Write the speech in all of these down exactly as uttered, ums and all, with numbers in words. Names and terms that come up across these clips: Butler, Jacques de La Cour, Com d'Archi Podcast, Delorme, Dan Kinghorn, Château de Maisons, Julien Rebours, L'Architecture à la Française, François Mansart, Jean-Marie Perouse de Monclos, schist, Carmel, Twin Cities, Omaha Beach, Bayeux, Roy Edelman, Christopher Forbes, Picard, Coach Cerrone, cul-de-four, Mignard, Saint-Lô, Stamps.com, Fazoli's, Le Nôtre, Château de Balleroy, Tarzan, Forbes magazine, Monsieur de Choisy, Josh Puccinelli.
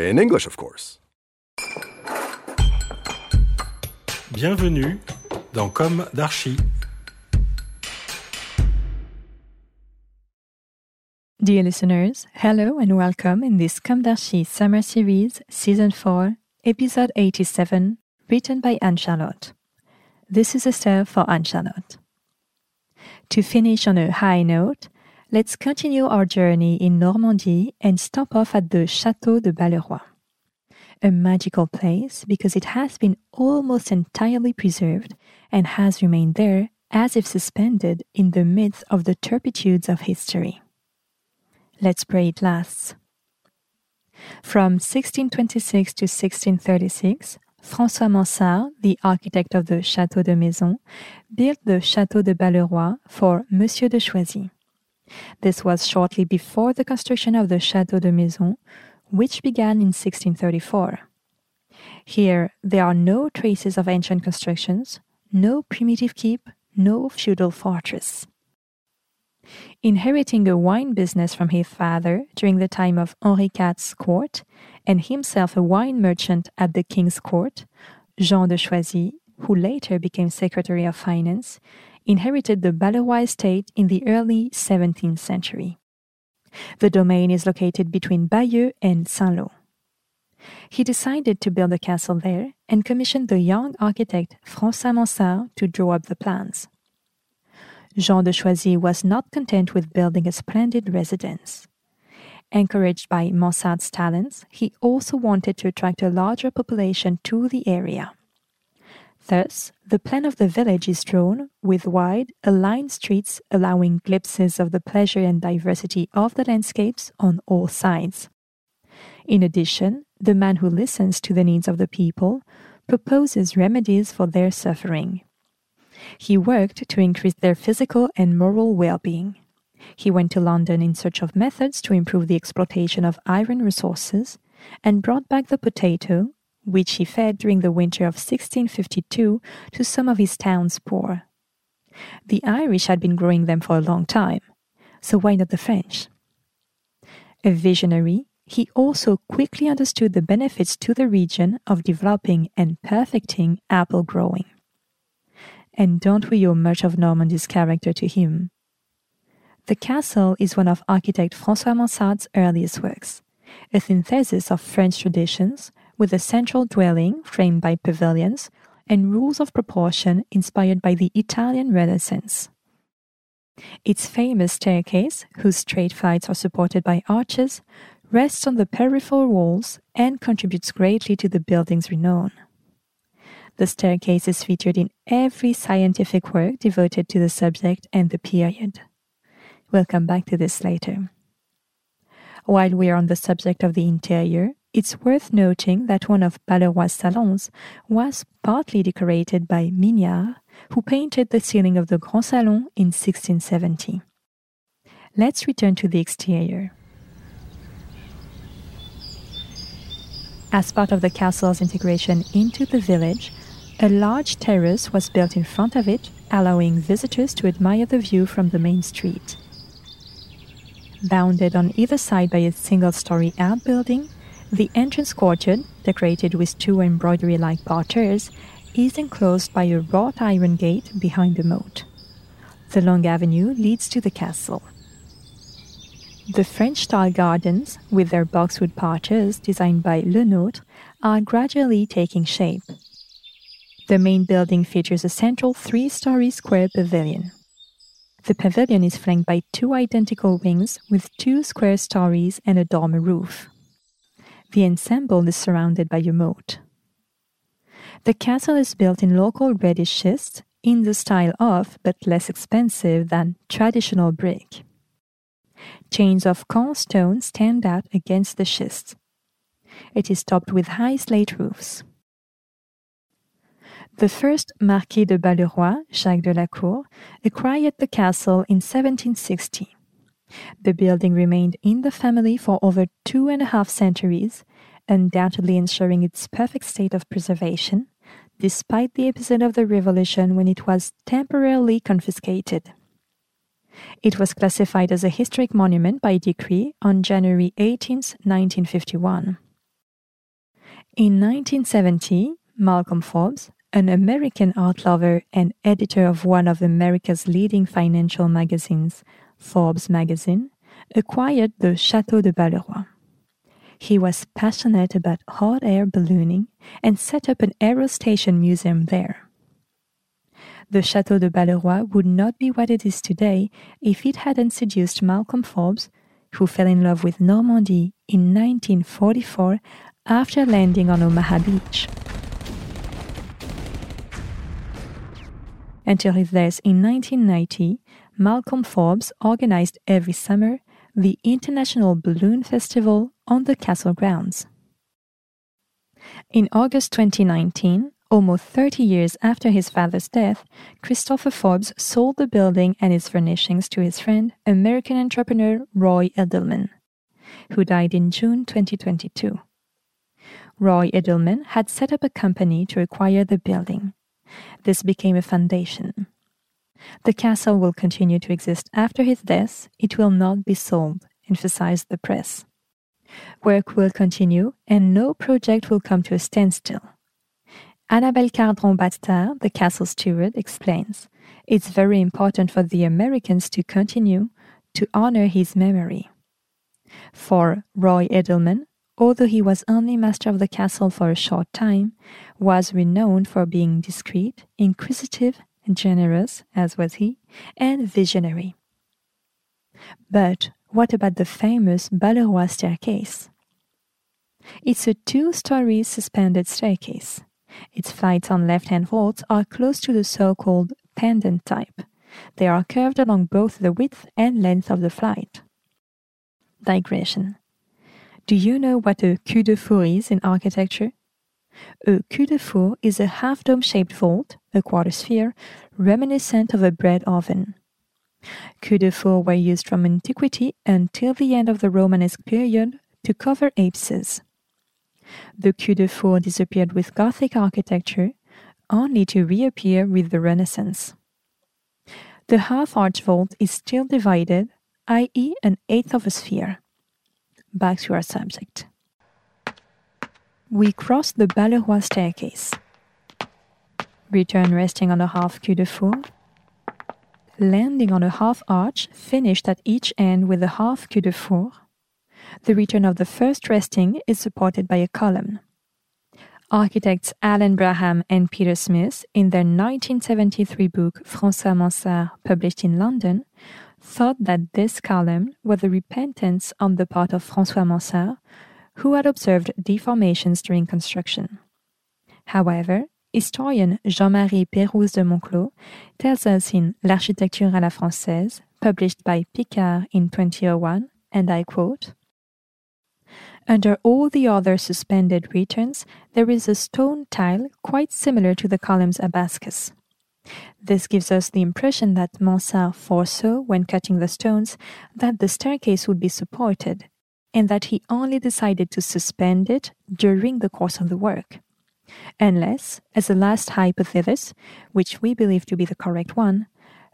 In English, of course. Bienvenue dans Com d'Archi. Dear listeners, hello and welcome in this Com d'Archi Summer Series, Season four, Episode eighty-seven, written by Anne-Charlotte. This is Esther for Anne-Charlotte. To finish on a high note, let's continue our journey in Normandy and stop off at the Château de Balleroy. A magical place because it has been almost entirely preserved and has remained there as if suspended in the midst of the turpitudes of history. Let's pray it lasts. From sixteen twenty-six to sixteen thirty-six, François Mansart, the architect of the Château de Maisons, built the Château de Balleroy for Monsieur de Choisy. This was shortly before the construction of the Château de Maisons, which began in sixteen thirty-four. Here, there are no traces of ancient constructions, no primitive keep, no feudal fortress. Inheriting a wine business from his father during the time of Henri Quatre's court, and himself a wine merchant at the king's court, Jean de Choisy, who later became Secretary of Finance, inherited the Balleroy estate in the early seventeenth century. The domain is located between Bayeux and Saint-Lô. He decided to build a castle there and commissioned the young architect François Mansart to draw up the plans. Jean de Choisy was not content with building a splendid residence. Encouraged by Mansart's talents, he also wanted to attract a larger population to the area. Thus, the plan of the village is drawn with wide, aligned streets allowing glimpses of the pleasure and diversity of the landscapes on all sides. In addition, the man who listens to the needs of the people proposes remedies for their suffering. He worked to increase their physical and moral well-being. He went to London in search of methods to improve the exploitation of iron resources and brought back the potato, which he fed during the winter of sixteen fifty-two to some of his town's poor. The Irish had been growing them for a long time, so why not the French? A visionary, he also quickly understood the benefits to the region of developing and perfecting apple growing. And don't we owe much of Normandy's character to him? The castle is one of architect François Mansart's earliest works, a synthesis of French traditions, with a central dwelling framed by pavilions and rules of proportion inspired by the Italian Renaissance. Its famous staircase, whose straight flights are supported by arches, rests on the peripheral walls and contributes greatly to the building's renown. The staircase is featured in every scientific work devoted to the subject and the period. We'll come back to this later. While we are on the subject of the interior, it's worth noting that one of Balleroy's salons was partly decorated by Mignard, who painted the ceiling of the Grand Salon in sixteen seventy. Let's return to the exterior. As part of the castle's integration into the village, a large terrace was built in front of it, allowing visitors to admire the view from the main street. Bounded on either side by a single-story outbuilding, the entrance courtyard, decorated with two embroidery-like parterres, is enclosed by a wrought iron gate behind the moat. The long avenue leads to the castle. The French-style gardens, with their boxwood porches designed by Le Nôtre, are gradually taking shape. The main building features a central three-story square pavilion. The pavilion is flanked by two identical wings with two square stories and a dormer roof. The ensemble is surrounded by a moat. The castle is built in local reddish schist, in the style of, but less expensive than, traditional brick. Chains of cairn stone stand out against the schist. It is topped with high slate roofs. The first Marquis de Balleroy, Jacques de La Cour, acquired the castle in seventeen sixty. The building remained in the family for over two and a half centuries, undoubtedly ensuring its perfect state of preservation, despite the episode of the Revolution when it was temporarily confiscated. It was classified as a historic monument by decree on January eighteenth, nineteen fifty-one. In nineteen seventy, Malcolm Forbes, an American art lover and editor of one of America's leading financial magazines, Forbes magazine, acquired the Château de Balleroy. He was passionate about hot air ballooning and set up an aerostation museum there. The Château de Balleroy would not be what it is today if it hadn't seduced Malcolm Forbes, who fell in love with Normandy in nineteen forty-four after landing on Omaha Beach. Until his death in nineteen ninety, Malcolm Forbes organized every summer the International Balloon Festival on the castle grounds. In August twenty nineteen, almost thirty years after his father's death, Christopher Forbes sold the building and its furnishings to his friend, American entrepreneur Roy Edelman, who died in June twenty twenty-two. Roy Edelman had set up a company to acquire the building. This became a foundation. The castle will continue to exist after his death. It will not be sold, emphasized the press. Work will continue and no project will come to a standstill. Annabelle Cardron-Battetard, the castle steward, explains, "It's very important for the Americans to continue to honor his memory." For Roy Edelman, although he was only master of the castle for a short time, was renowned for being discreet, inquisitive, generous, as was he, and visionary. But what about the famous Balleroy staircase? It's a two-story suspended staircase. Its flights on left-hand vaults are close to the so-called pendant type. They are curved along both the width and length of the flight. Digression. Do you know what a cul-de-four is in architecture? A cul-de-four is a half-dome-shaped vault, a quarter-sphere, reminiscent of a bread oven. Cul-de-four were used from antiquity until the end of the Romanesque period to cover apses. The cul-de-four disappeared with Gothic architecture, only to reappear with the Renaissance. The half-arch vault is still divided, that is an eighth of a sphere. Back to our subject. We cross the Balleroy staircase. Return resting on a half cul-de-four. Landing on a half arch, finished at each end with a half cul-de-four. The return of the first resting is supported by a column. Architects Alan Braham and Peter Smith, in their nineteen seventy-three book François Mansart, published in London, thought that this column was a repentance on the part of François Mansart, who had observed deformations during construction. However, historian Jean-Marie Perouse de Monclos tells us in L'Architecture à la Française, published by Picard in twenty oh one, and I quote, "Under all the other suspended returns, there is a stone tile quite similar to the column's abacus. This gives us the impression that Mansart foresaw, when cutting the stones, that the staircase would be supported, and that he only decided to suspend it during the course of the work. Unless, as a last hypothesis, which we believe to be the correct one,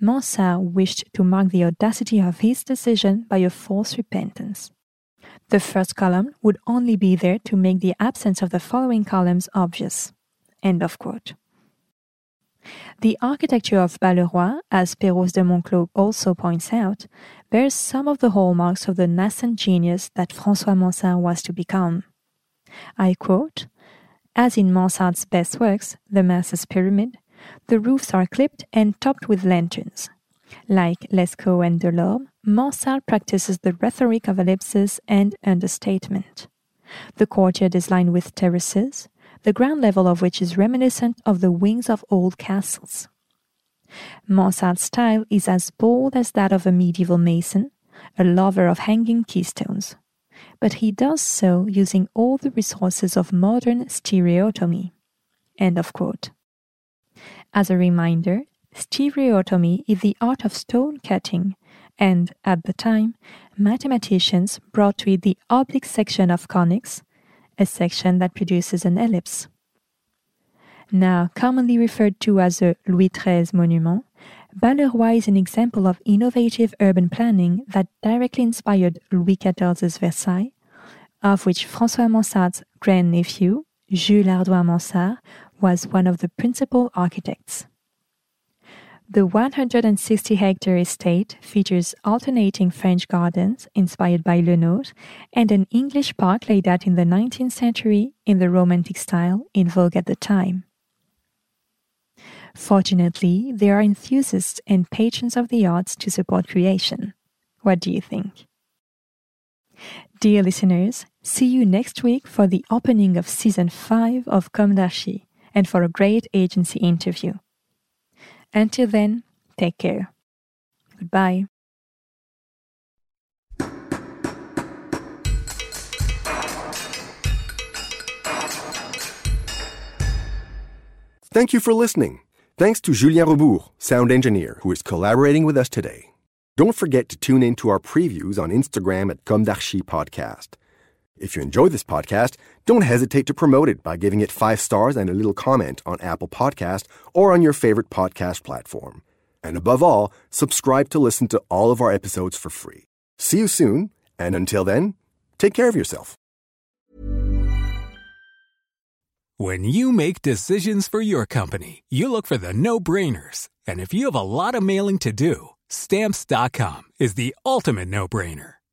Mansart wished to mark the audacity of his decision by a false repentance. The first column would only be there to make the absence of the following columns obvious." End of quote. The architecture of Balleroy, as Perouse de Monclos also points out, bears some of the hallmarks of the nascent genius that François Mansart was to become. I quote, "As in Mansart's best works, the masses pyramid, the roofs are clipped and topped with lanterns. Like Lescot and Delorme, Mansart practices the rhetoric of ellipsis and understatement. The courtyard is lined with terraces, the ground level of which is reminiscent of the wings of old castles. Mansart's style is as bold as that of a medieval mason, a lover of hanging keystones, but he does so using all the resources of modern stereotomy." End of quote. As a reminder, stereotomy is the art of stone cutting, and, at the time, mathematicians brought to it the oblique section of conics, a section that produces an ellipse. Now commonly referred to as a Louis treize monument, Balleroy is an example of innovative urban planning that directly inspired Louis quatorze's Versailles, of which François Mansart's grand-nephew, Jules Hardouin-Mansart, was one of the principal architects. The one hundred sixty hectare estate features alternating French gardens inspired by Le Nôtre and an English park laid out in the nineteenth century in the Romantic style in vogue at the time. Fortunately, there are enthusiasts and patrons of the arts to support creation. What do you think? Dear listeners, see you next week for the opening of Season five of Com d'Archi and for a great agency interview. Until then, take care. Goodbye. Thank you for listening. Thanks to Julien Rebours, sound engineer, who is collaborating with us today. Don't forget to tune in to our previews on Instagram at Com d'Archi Podcast. If you enjoy this podcast, don't hesitate to promote it by giving it five stars and a little comment on Apple Podcast or on your favorite podcast platform. And above all, subscribe to listen to all of our episodes for free. See you soon, and until then, take care of yourself. When you make decisions for your company, you look for the no-brainers. And if you have a lot of mailing to do, Stamps dot com is the ultimate no-brainer.